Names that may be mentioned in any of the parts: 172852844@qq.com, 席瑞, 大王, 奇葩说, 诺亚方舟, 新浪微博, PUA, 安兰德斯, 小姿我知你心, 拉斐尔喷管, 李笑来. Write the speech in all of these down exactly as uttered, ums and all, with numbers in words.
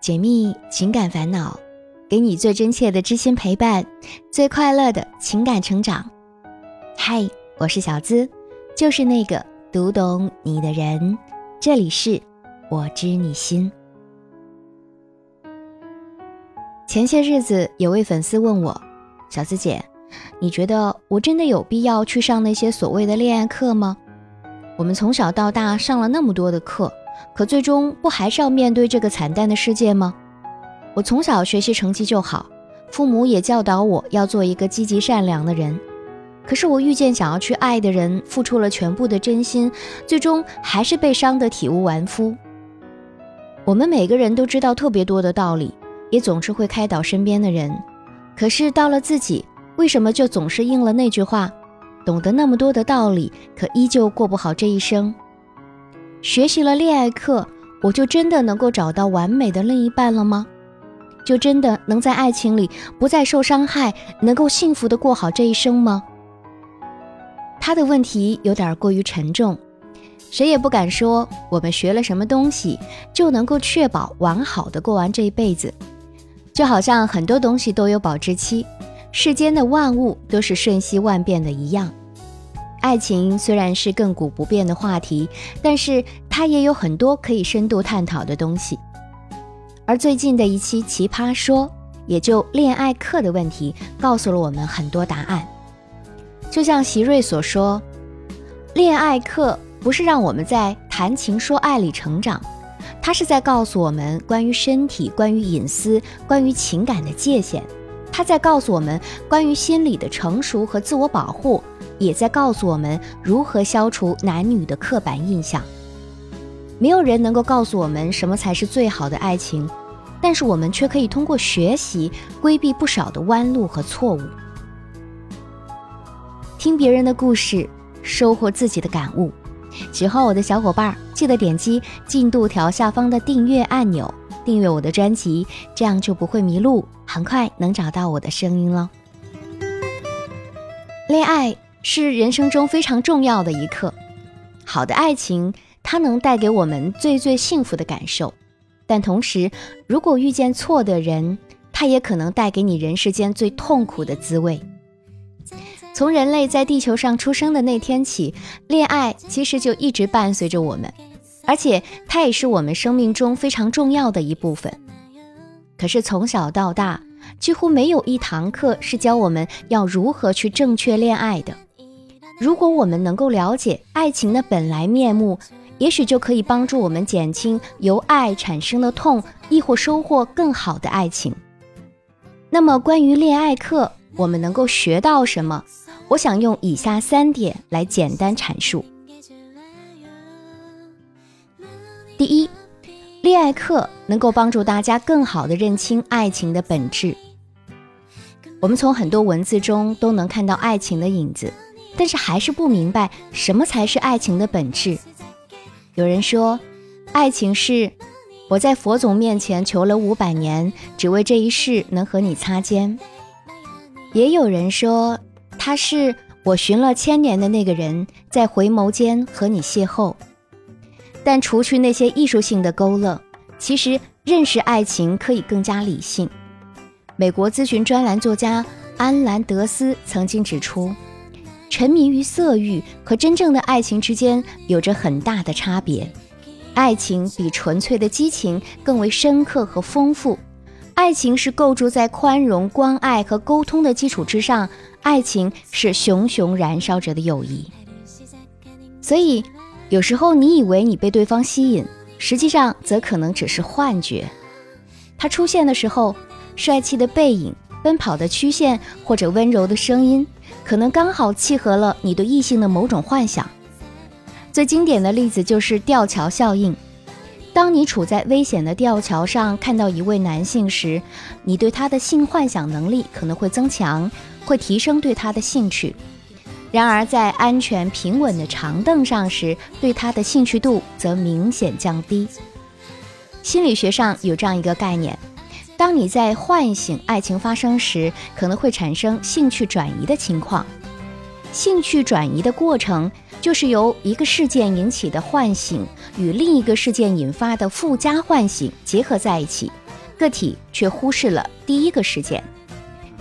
解密情感烦恼，给你最真切的知心陪伴，最快乐的情感成长。嗨，我是小资，就是那个读懂你的人，这里是我知你心。前些日子有位粉丝问我，小资姐，你觉得我真的有必要去上那些所谓的恋爱课吗？我们从小到大上了那么多的课，可最终不还是要面对这个惨淡的世界吗？我从小学习成绩就好，父母也教导我要做一个积极善良的人，可是我遇见想要去爱的人，付出了全部的真心，最终还是被伤得体无完肤。我们每个人都知道特别多的道理，也总是会开导身边的人，可是到了自己，为什么就总是应了那句话，懂得那么多的道理，可依旧过不好这一生。学习了恋爱课，我就真的能够找到完美的另一半了吗？就真的能在爱情里不再受伤害，能够幸福的过好这一生吗？他的问题有点过于沉重，谁也不敢说我们学了什么东西就能够确保完好的过完这一辈子。就好像很多东西都有保质期，世间的万物都是瞬息万变的一样，爱情虽然是亘古不变的话题，但是它也有很多可以深度探讨的东西。而最近的一期奇葩说，也就恋爱课的问题告诉了我们很多答案。就像席瑞所说，恋爱课不是让我们在谈情说爱里成长，它是在告诉我们关于身体、关于隐私、关于情感的界限，它在告诉我们关于心理的成熟和自我保护，也在告诉我们如何消除男女的刻板印象。没有人能够告诉我们什么才是最好的爱情，但是我们却可以通过学习规避不少的弯路和错误。听别人的故事，收获自己的感悟。喜欢我的小伙伴记得点击进度条下方的订阅按钮，订阅我的专辑，这样就不会迷路，很快能找到我的声音了。恋爱是人生中非常重要的一课，好的爱情它能带给我们最最幸福的感受，但同时如果遇见错的人，它也可能带给你人世间最痛苦的滋味。从人类在地球上出生的那天起，恋爱其实就一直伴随着我们，而且它也是我们生命中非常重要的一部分。可是从小到大，几乎没有一堂课是教我们要如何去正确恋爱的。如果我们能够了解爱情的本来面目，也许就可以帮助我们减轻由爱产生的痛，亦或收获更好的爱情。那么关于恋爱课，我们能够学到什么？我想用以下三点来简单阐述。第一，恋爱课能够帮助大家更好地认清爱情的本质。我们从很多文字中都能看到爱情的影子，但是还是不明白什么才是爱情的本质。有人说，爱情是我在佛祖面前求了五百年，只为这一世能和你擦肩。也有人说，他是我寻了千年的那个人，在回眸间和你邂逅。但除去那些艺术性的勾勒，其实认识爱情可以更加理性。美国咨询专栏作家安兰德斯曾经指出，沉迷于色欲和真正的爱情之间有着很大的差别。爱情比纯粹的激情更为深刻和丰富，爱情是构筑在宽容、关爱和沟通的基础之上，爱情是熊熊燃烧着的友谊。所以，有时候你以为你被对方吸引，实际上则可能只是幻觉。他出现的时候，帅气的背影、奔跑的曲线或者温柔的声音，可能刚好契合了你对异性的某种幻想。最经典的例子就是吊桥效应。当你处在危险的吊桥上，看到一位男性时，你对他的性幻想能力可能会增强，会提升对他的兴趣。然而在安全平稳的长凳上时，对他的兴趣度则明显降低。心理学上有这样一个概念，当你在唤醒爱情发生时，可能会产生兴趣转移的情况。兴趣转移的过程就是由一个事件引起的唤醒与另一个事件引发的附加唤醒结合在一起，个体却忽视了第一个事件。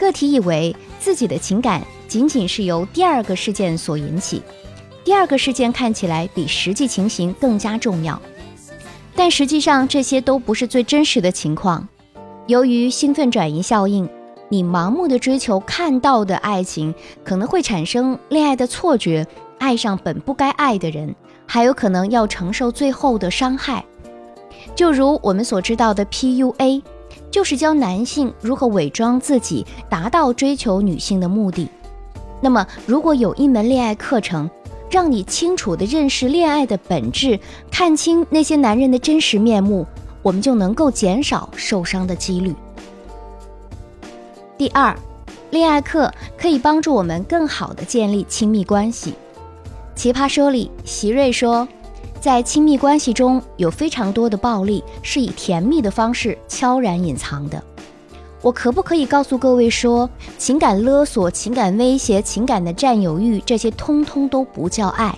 个体以为自己的情感仅仅是由第二个事件所引起，第二个事件看起来比实际情形更加重要，但实际上这些都不是最真实的情况。由于兴奋转移效应，你盲目的追求看到的爱情，可能会产生恋爱的错觉，爱上本不该爱的人，还有可能要承受最后的伤害。就如我们所知道的 P U A， 就是教男性如何伪装自己，达到追求女性的目的。那么，如果有一门恋爱课程，让你清楚地认识恋爱的本质，看清那些男人的真实面目，我们就能够减少受伤的几率。第二，恋爱课可以帮助我们更好地建立亲密关系。奇葩说里，席瑞说，在亲密关系中有非常多的暴力是以甜蜜的方式悄然隐藏的。我可不可以告诉各位说，情感勒索、情感威胁、情感的占有欲，这些通通都不叫爱。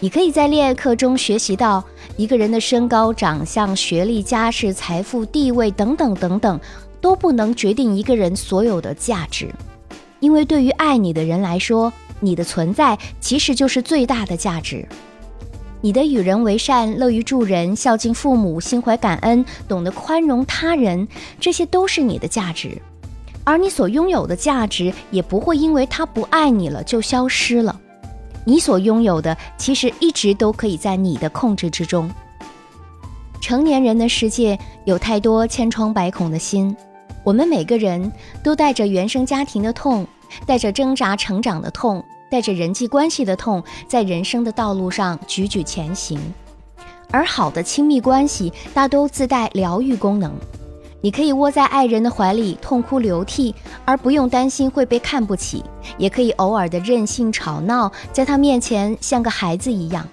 你可以在恋爱课中学习到一个人的身高、长相、学历、家世、财富、地位等等等等，都不能决定一个人所有的价值。因为对于爱你的人来说，你的存在其实就是最大的价值。你的与人为善、乐于助人、孝敬父母、心怀感恩、懂得宽容他人，这些都是你的价值。而你所拥有的价值也不会因为他不爱你了就消失了。你所拥有的其实一直都可以在你的控制之中。成年人的世界有太多千疮百孔的心，我们每个人都带着原生家庭的痛，带着挣扎成长的痛，带着人际关系的痛，在人生的道路上踽踽前行。而好的亲密关系大都自带疗愈功能，你可以窝在爱人的怀里痛哭流涕，而不用担心会被看不起，也可以偶尔的任性吵闹，在他面前像个孩子一样。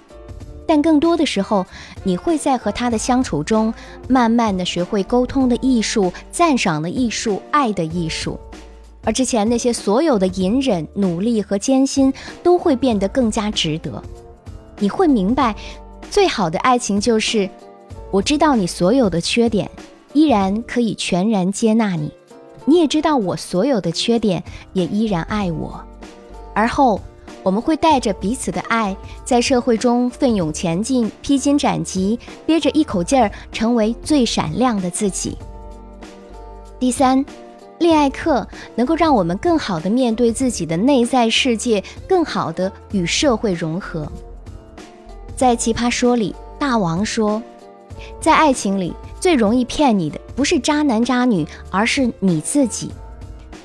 但更多的时候，你会在和他的相处中慢慢的学会沟通的艺术、赞赏的艺术、爱的艺术，而之前那些所有的隐忍、努力和艰辛都会变得更加值得。你会明白，最好的爱情就是我知道你所有的缺点，依然可以全然接纳你，你也知道我所有的缺点，也依然爱我。而后我们会带着彼此的爱，在社会中奋勇前进，披荆斩棘，憋着一口劲儿，成为最闪亮的自己。第三，恋爱课能够让我们更好地面对自己的内在世界，更好地与社会融合。在《奇葩说》里，大王说，在爱情里最容易骗你的不是渣男渣女，而是你自己。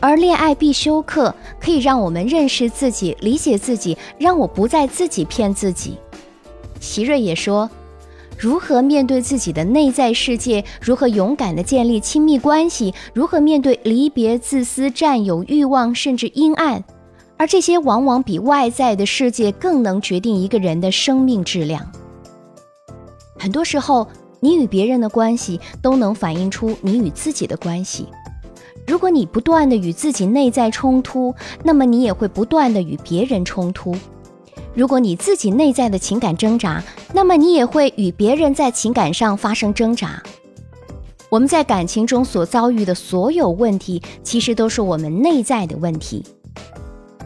而恋爱必修课可以让我们认识自己、理解自己，让我不再自己骗自己。席瑞也说，如何面对自己的内在世界，如何勇敢地建立亲密关系，如何面对离别、自私、占有欲望，甚至阴暗，而这些往往比外在的世界更能决定一个人的生命质量。很多时候，你与别人的关系都能反映出你与自己的关系。如果你不断地与自己内在冲突，那么你也会不断地与别人冲突。如果你自己内在的情感挣扎，那么你也会与别人在情感上发生挣扎。我们在感情中所遭遇的所有问题，其实都是我们内在的问题。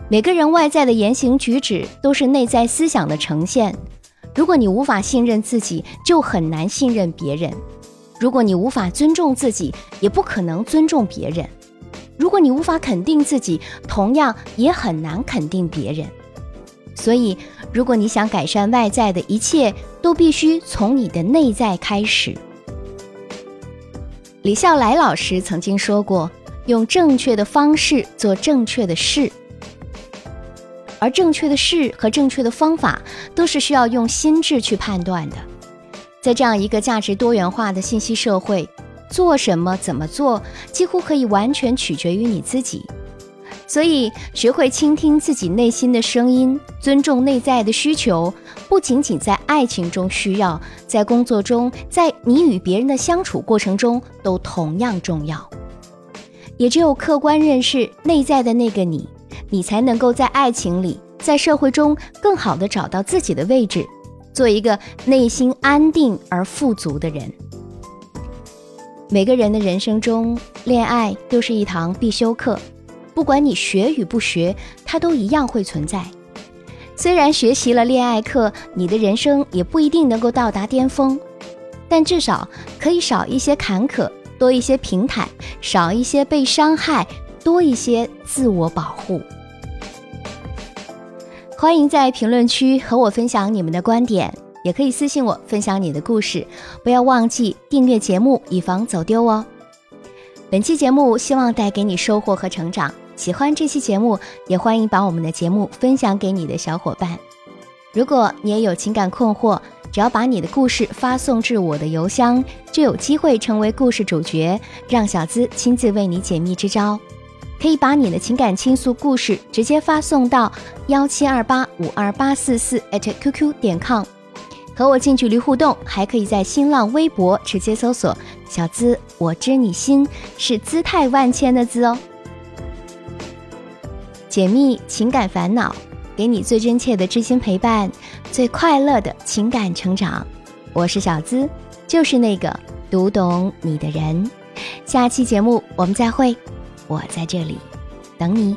每个人外在的言行举止都是内在思想的呈现。如果你无法信任自己，就很难信任别人；如果你无法尊重自己，也不可能尊重别人；如果你无法肯定自己，同样也很难肯定别人。所以，如果你想改善外在的一切，都必须从你的内在开始。李笑来老师曾经说过，用正确的方式做正确的事。而正确的事和正确的方法，都是需要用心智去判断的。在这样一个价值多元化的信息社会，做什么、怎么做，几乎可以完全取决于你自己。所以，学会倾听自己内心的声音，尊重内在的需求，不仅仅在爱情中需要，在工作中，在你与别人的相处过程中都同样重要。也只有客观认识内在的那个你，你才能够在爱情里，在社会中更好地找到自己的位置，做一个内心安定而富足的人。每个人的人生中，恋爱都是一堂必修课，不管你学与不学，它都一样会存在。虽然学习了恋爱课，你的人生也不一定能够到达巅峰，但至少可以少一些坎坷，多一些平坦，少一些被伤害，多一些自我保护。欢迎在评论区和我分享你们的观点，也可以私信我分享你的故事，不要忘记订阅节目，以防走丢哦。本期节目希望带给你收获和成长，喜欢这期节目也欢迎把我们的节目分享给你的小伙伴。如果你也有情感困惑，只要把你的故事发送至我的邮箱，就有机会成为故事主角，让小资亲自为你解密支招。可以把你的情感倾诉故事直接发送到一七二八五二八四四艾特 Q Q 点 com， 和我近距离互动，还可以在新浪微博直接搜索“小资我知你心”，是姿态万千的资哦。解密情感烦恼，给你最真切的知心陪伴，最快乐的情感成长。我是小资，就是那个读懂你的人。下期节目我们再会，我在这里等你。